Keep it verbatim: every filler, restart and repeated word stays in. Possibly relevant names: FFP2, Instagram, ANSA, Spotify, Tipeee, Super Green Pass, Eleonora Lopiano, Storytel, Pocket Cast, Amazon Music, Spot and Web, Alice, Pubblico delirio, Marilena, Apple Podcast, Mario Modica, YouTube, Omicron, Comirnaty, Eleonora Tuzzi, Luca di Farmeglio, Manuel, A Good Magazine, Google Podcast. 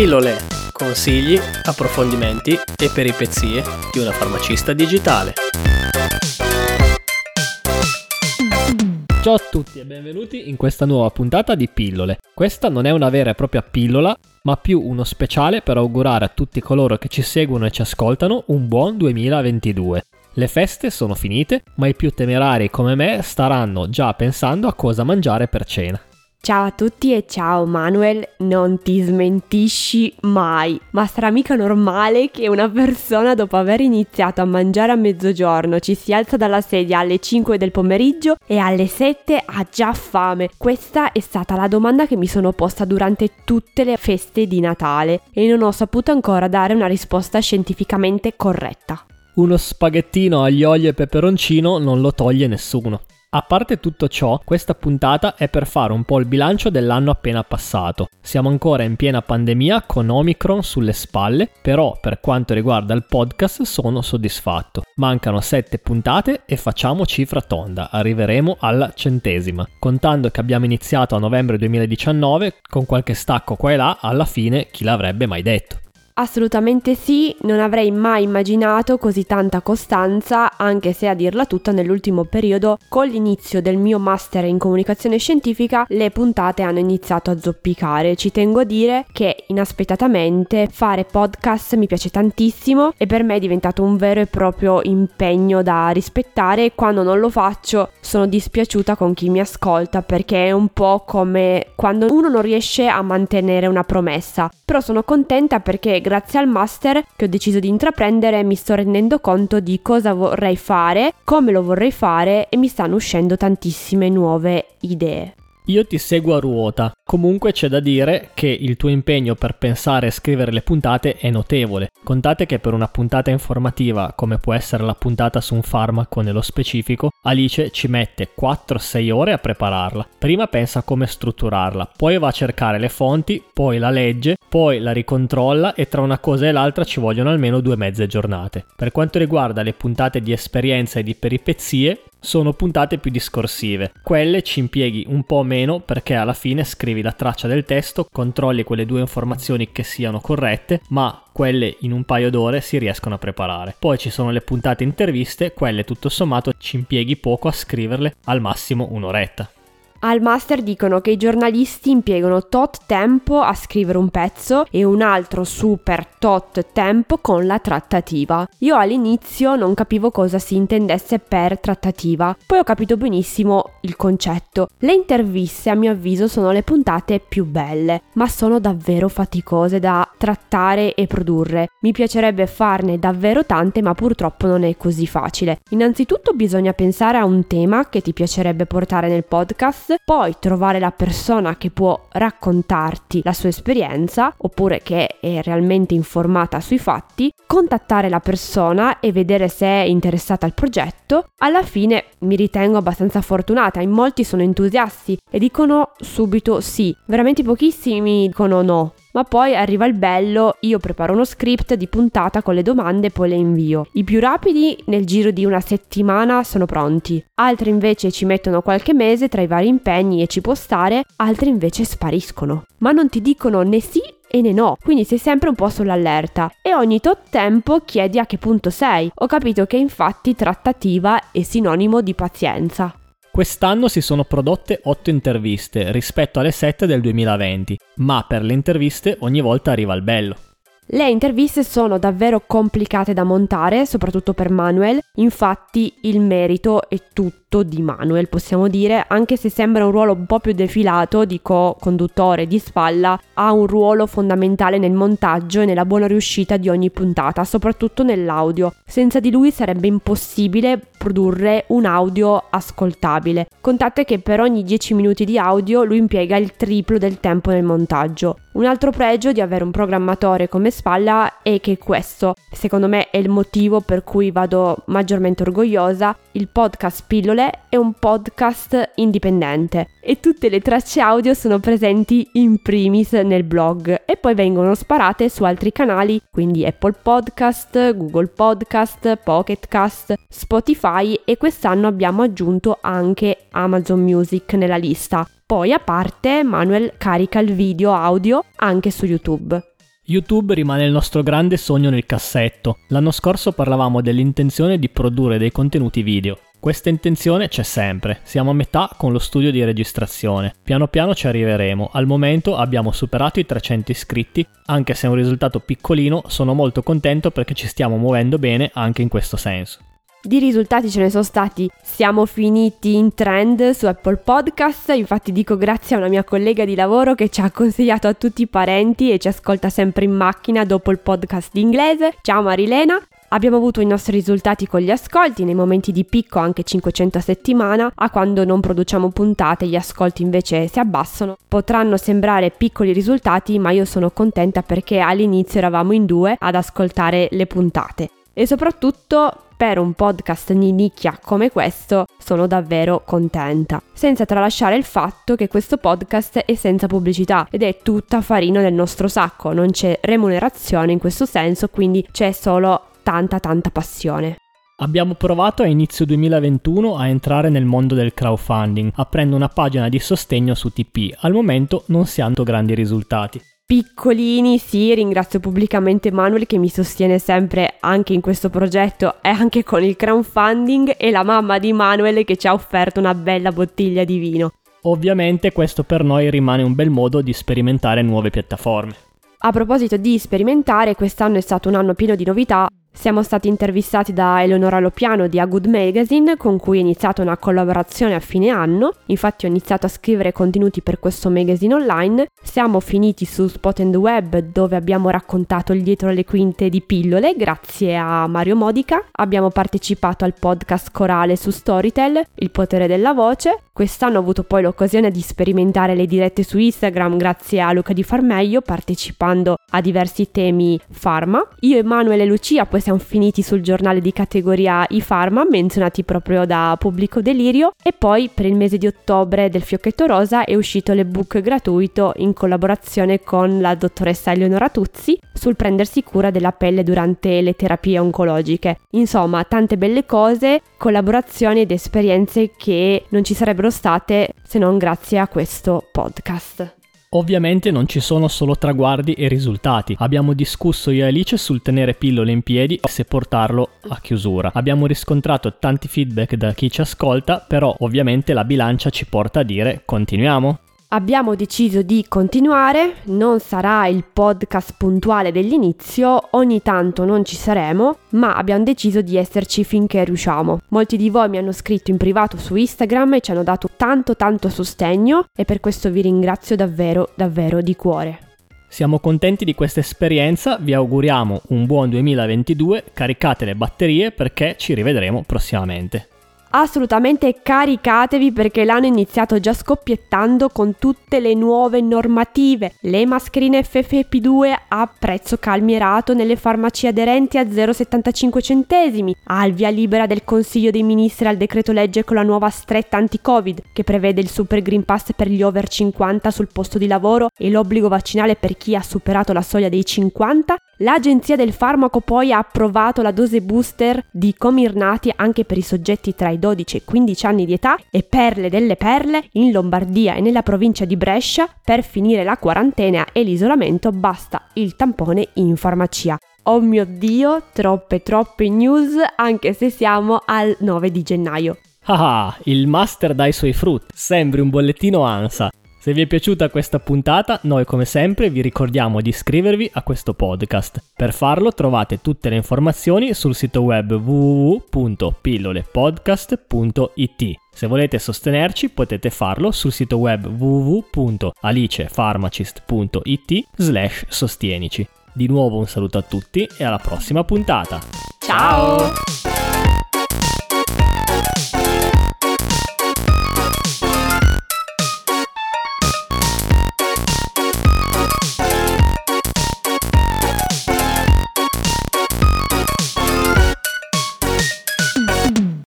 Pillole, consigli, approfondimenti e peripezie di una farmacista digitale. Ciao a tutti e benvenuti in questa nuova puntata di Pillole. Questa non è una vera e propria pillola, ma più uno speciale per augurare a tutti coloro che ci seguono e ci ascoltano un buon duemilaventidue. Le feste sono finite, ma i più temerari come me staranno già pensando a cosa mangiare per cena. Ciao a tutti e ciao Manuel, non ti smentisci mai, ma sarà mica normale che una persona dopo aver iniziato a mangiare a mezzogiorno ci si alza dalla sedia alle cinque del pomeriggio e alle sette ha già fame? Questa è stata la domanda che mi sono posta durante tutte le feste di Natale e non ho saputo ancora dare una risposta scientificamente corretta. Uno spaghettino agli oli e peperoncino non lo toglie nessuno. A parte tutto ciò, questa puntata è per fare un po' il bilancio dell'anno appena passato. Siamo ancora in piena pandemia con Omicron sulle spalle, però per quanto riguarda il podcast sono soddisfatto. Mancano sette puntate e facciamo cifra tonda, arriveremo alla centesima. Contando che abbiamo iniziato a novembre duemiladiciannove, con qualche stacco qua e là, alla fine chi l'avrebbe mai detto? Assolutamente sì, non avrei mai immaginato così tanta costanza, anche se a dirla tutta nell'ultimo periodo, con l'inizio del mio master in comunicazione scientifica, le puntate hanno iniziato a zoppicare. Ci tengo a dire che inaspettatamente fare podcast mi piace tantissimo e per me è diventato un vero e proprio impegno da rispettare e quando non lo faccio sono dispiaciuta con chi mi ascolta, perché è un po' come quando uno non riesce a mantenere una promessa. Però sono contenta perché grazie al master che ho deciso di intraprendere mi sto rendendo conto di cosa vorrei fare, come lo vorrei fare e mi stanno uscendo tantissime nuove idee. Io ti seguo a ruota, comunque c'è da dire che il tuo impegno per pensare e scrivere le puntate è notevole. Contate che per una puntata informativa, come può essere la puntata su un farmaco nello specifico, Alice ci mette quattro sei ore a prepararla. Prima pensa come strutturarla, poi va a cercare le fonti, poi la legge, poi la ricontrolla e tra una cosa e l'altra ci vogliono almeno due mezze giornate. Per quanto riguarda le puntate di esperienza e di peripezie, sono puntate più discorsive, quelle ci impieghi un po' meno perché alla fine scrivi la traccia del testo, controlli quelle due informazioni che siano corrette, ma quelle in un paio d'ore si riescono a preparare. Poi ci sono le puntate interviste, quelle tutto sommato ci impieghi poco a scriverle, al massimo un'oretta. Al master dicono che i giornalisti impiegano tot tempo a scrivere un pezzo e un altro super tot tempo con la trattativa. Io all'inizio non capivo cosa si intendesse per trattativa, poi ho capito benissimo il concetto. Le interviste a mio avviso sono le puntate più belle, ma sono davvero faticose da trattare e produrre. Mi piacerebbe farne davvero tante, ma purtroppo non è così facile. Innanzitutto bisogna pensare a un tema che ti piacerebbe portare nel podcast, poi trovare la persona che può raccontarti la sua esperienza oppure che è realmente informata sui fatti, contattare la persona e vedere se è interessata al progetto. Alla fine mi ritengo abbastanza fortunata, in molti sono entusiasti e dicono subito sì, veramente pochissimi dicono no. Ma poi arriva il bello, io preparo uno script di puntata con le domande e poi le invio. I più rapidi nel giro di una settimana sono pronti, altri invece ci mettono qualche mese tra i vari impegni e ci può stare, altri invece spariscono. Ma non ti dicono né sì e né no, quindi sei sempre un po' sull'allerta e ogni tot tempo chiedi a che punto sei. Ho capito che infatti trattativa è sinonimo di pazienza. Quest'anno si sono prodotte otto interviste rispetto alle sette del duemilaventi, ma per le interviste ogni volta arriva il bello. Le interviste sono davvero complicate da montare, soprattutto per Manuel, infatti il merito è tutto di Manuel, possiamo dire, anche se sembra un ruolo un po' più defilato, di co-conduttore di spalla, ha un ruolo fondamentale nel montaggio e nella buona riuscita di ogni puntata, soprattutto nell'audio. Senza di lui sarebbe impossibile produrre un audio ascoltabile. Contate che per ogni dieci minuti di audio lui impiega il triplo del tempo nel montaggio. Un altro pregio di avere un programmatore come spalla è che questo, secondo me, è il motivo per cui vado maggiormente orgogliosa, il podcast Pillole è un podcast indipendente e tutte le tracce audio sono presenti in primis nel blog e poi vengono sparate su altri canali, quindi Apple Podcast, Google Podcast, Pocket Cast, Spotify e quest'anno abbiamo aggiunto anche Amazon Music nella lista. Poi a parte Manuel carica il video audio anche su YouTube. YouTube rimane il nostro grande sogno nel cassetto. L'anno scorso parlavamo dell'intenzione di produrre dei contenuti video. Questa intenzione c'è sempre, siamo a metà con lo studio di registrazione, piano piano ci arriveremo, al momento abbiamo superato i trecento iscritti, anche se è un risultato piccolino, sono molto contento perché ci stiamo muovendo bene anche in questo senso. Di risultati ce ne sono stati, siamo finiti in trend su Apple Podcast, infatti dico grazie a una mia collega di lavoro che ci ha consigliato a tutti i parenti e ci ascolta sempre in macchina dopo il podcast in inglese, ciao Marilena! Abbiamo avuto i nostri risultati con gli ascolti, nei momenti di picco anche cinquecento a settimana, a quando non produciamo puntate gli ascolti invece si abbassano. Potranno sembrare piccoli risultati, ma io sono contenta perché all'inizio eravamo in due ad ascoltare le puntate. E soprattutto per un podcast di nicchia come questo sono davvero contenta, senza tralasciare il fatto che questo podcast è senza pubblicità ed è tutta farina del nostro sacco, non c'è remunerazione in questo senso, quindi c'è solo tanta tanta passione. Abbiamo provato a inizio duemilaventuno a entrare nel mondo del crowdfunding, aprendo una pagina di sostegno su Tipeee, al momento non si hanno grandi risultati. Piccolini, sì, ringrazio pubblicamente Manuel che mi sostiene sempre anche in questo progetto e anche con il crowdfunding e la mamma di Manuel che ci ha offerto una bella bottiglia di vino. Ovviamente questo per noi rimane un bel modo di sperimentare nuove piattaforme. A proposito di sperimentare, quest'anno è stato un anno pieno di novità. Siamo stati intervistati da Eleonora Lopiano di A Good Magazine, con cui è iniziata una collaborazione a fine anno. Infatti ho iniziato a scrivere contenuti per questo magazine online. Siamo finiti su Spot and Web, dove abbiamo raccontato il dietro le quinte di pillole, grazie a Mario Modica. Abbiamo partecipato al podcast corale su Storytel, Il potere della voce. Quest'anno ho avuto poi l'occasione di sperimentare le dirette su Instagram, grazie a Luca di Farmeglio, partecipando a diversi temi farma. Io, Manuel e Lucia poi siamo finiti sul giornale di categoria i farma, menzionati proprio da Pubblico Delirio, e poi per il mese di ottobre del fiocchetto rosa è uscito l'ebook gratuito in collaborazione con la dottoressa Eleonora Tuzzi sul prendersi cura della pelle durante le terapie oncologiche. Insomma, tante belle cose, collaborazioni ed esperienze che non ci sarebbero state se non grazie a questo podcast. Ovviamente non ci sono solo traguardi e risultati, abbiamo discusso io e Alice sul tenere pillole in piedi e se portarlo a chiusura. Abbiamo riscontrato tanti feedback da chi ci ascolta, però ovviamente la bilancia ci porta a dire continuiamo. Abbiamo deciso di continuare, non sarà il podcast puntuale dell'inizio, ogni tanto non ci saremo, ma abbiamo deciso di esserci finché riusciamo. Molti di voi mi hanno scritto in privato su Instagram e ci hanno dato tanto tanto sostegno e per questo vi ringrazio davvero davvero di cuore. Siamo contenti di questa esperienza, vi auguriamo un buon duemilaventidue, caricate le batterie perché ci rivedremo prossimamente. Assolutamente caricatevi perché l'anno è iniziato già scoppiettando con tutte le nuove normative, le mascherine F F P due a prezzo calmierato nelle farmacie aderenti a zero virgola settantacinque centesimi, al via libera del Consiglio dei Ministri al decreto legge con la nuova stretta anti-Covid che prevede il Super Green Pass per gli over cinquanta sul posto di lavoro e l'obbligo vaccinale per chi ha superato la soglia dei cinquanta. L'Agenzia del Farmaco poi ha approvato la dose booster di Comirnaty anche per i soggetti tra i dodici e i quindici anni di età e perle delle perle, in Lombardia e nella provincia di Brescia per finire la quarantena e l'isolamento basta il tampone in farmacia. Oh mio Dio, troppe troppe news anche se siamo al nove di gennaio. Ah, il master dai suoi frutti, sembri un bollettino ANSA. Se vi è piaciuta questa puntata, noi come sempre vi ricordiamo di iscrivervi a questo podcast. Per farlo trovate tutte le informazioni sul sito web w w w punto pillole podcast punto i t. Se volete sostenerci potete farlo sul sito web w w w punto alicefarmacist punto i t slash sostienici. Di nuovo un saluto a tutti e alla prossima puntata. Ciao!